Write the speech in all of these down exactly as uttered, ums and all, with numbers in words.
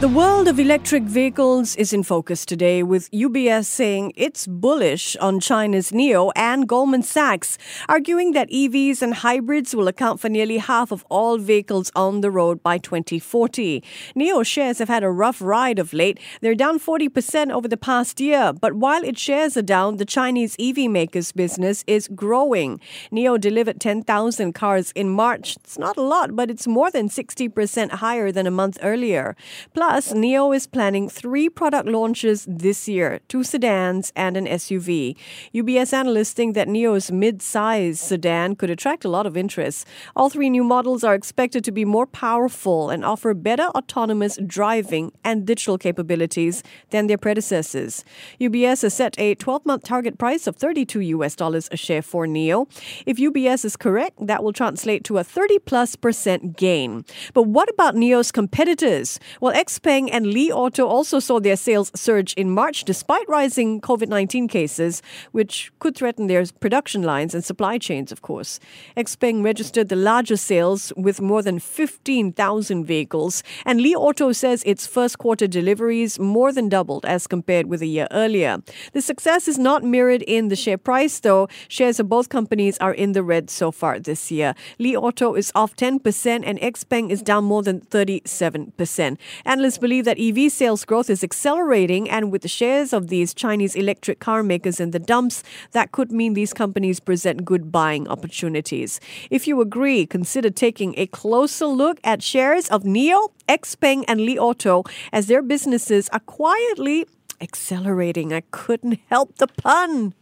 The world of electric vehicles is in focus today, with U B S saying it's bullish on China's N I O and Goldman Sachs, arguing that E Vs and hybrids will account for nearly half of all vehicles on the road by twenty forty. N I O shares have had a rough ride of late. They're down forty percent over the past year. But while its shares are down, the Chinese E V maker's business is growing. N I O delivered ten thousand cars in March. It's not a lot, but it's more than sixty percent higher than a month earlier. Plus, N I O is planning three product launches this year, two sedans and an S U V. U B S analysts think that N I O's mid-size sedan could attract a lot of interest. All three new models are expected to be more powerful and offer better autonomous driving and digital capabilities than their predecessors. U B S has set a twelve-month target price of thirty-two U S dollars a share for N I O. If U B S is correct, that will translate to a thirty plus percent gain. But what about N I O's competitors? Well, XPeng and Li Auto also saw their sales surge in March despite rising COVID nineteen cases, which could threaten their production lines and supply chains, of course. XPeng registered the largest sales with more than fifteen thousand vehicles, and Li Auto says its first quarter deliveries more than doubled as compared with a year earlier. The success is not mirrored in the share price, though. Shares of both companies are in the red so far this year. Li Auto is off ten percent and XPeng is down more than thirty-seven percent. Analysts believe that E V sales growth is accelerating, and with the shares of these Chinese electric car makers in the dumps, that could mean these companies present good buying opportunities. If you agree, consider taking a closer look at shares of N I O, XPeng and Li Auto as their businesses are quietly accelerating. I couldn't help the pun.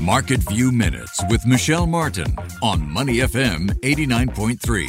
Market View Minutes with Michelle Martin on Money F M eighty-nine point three.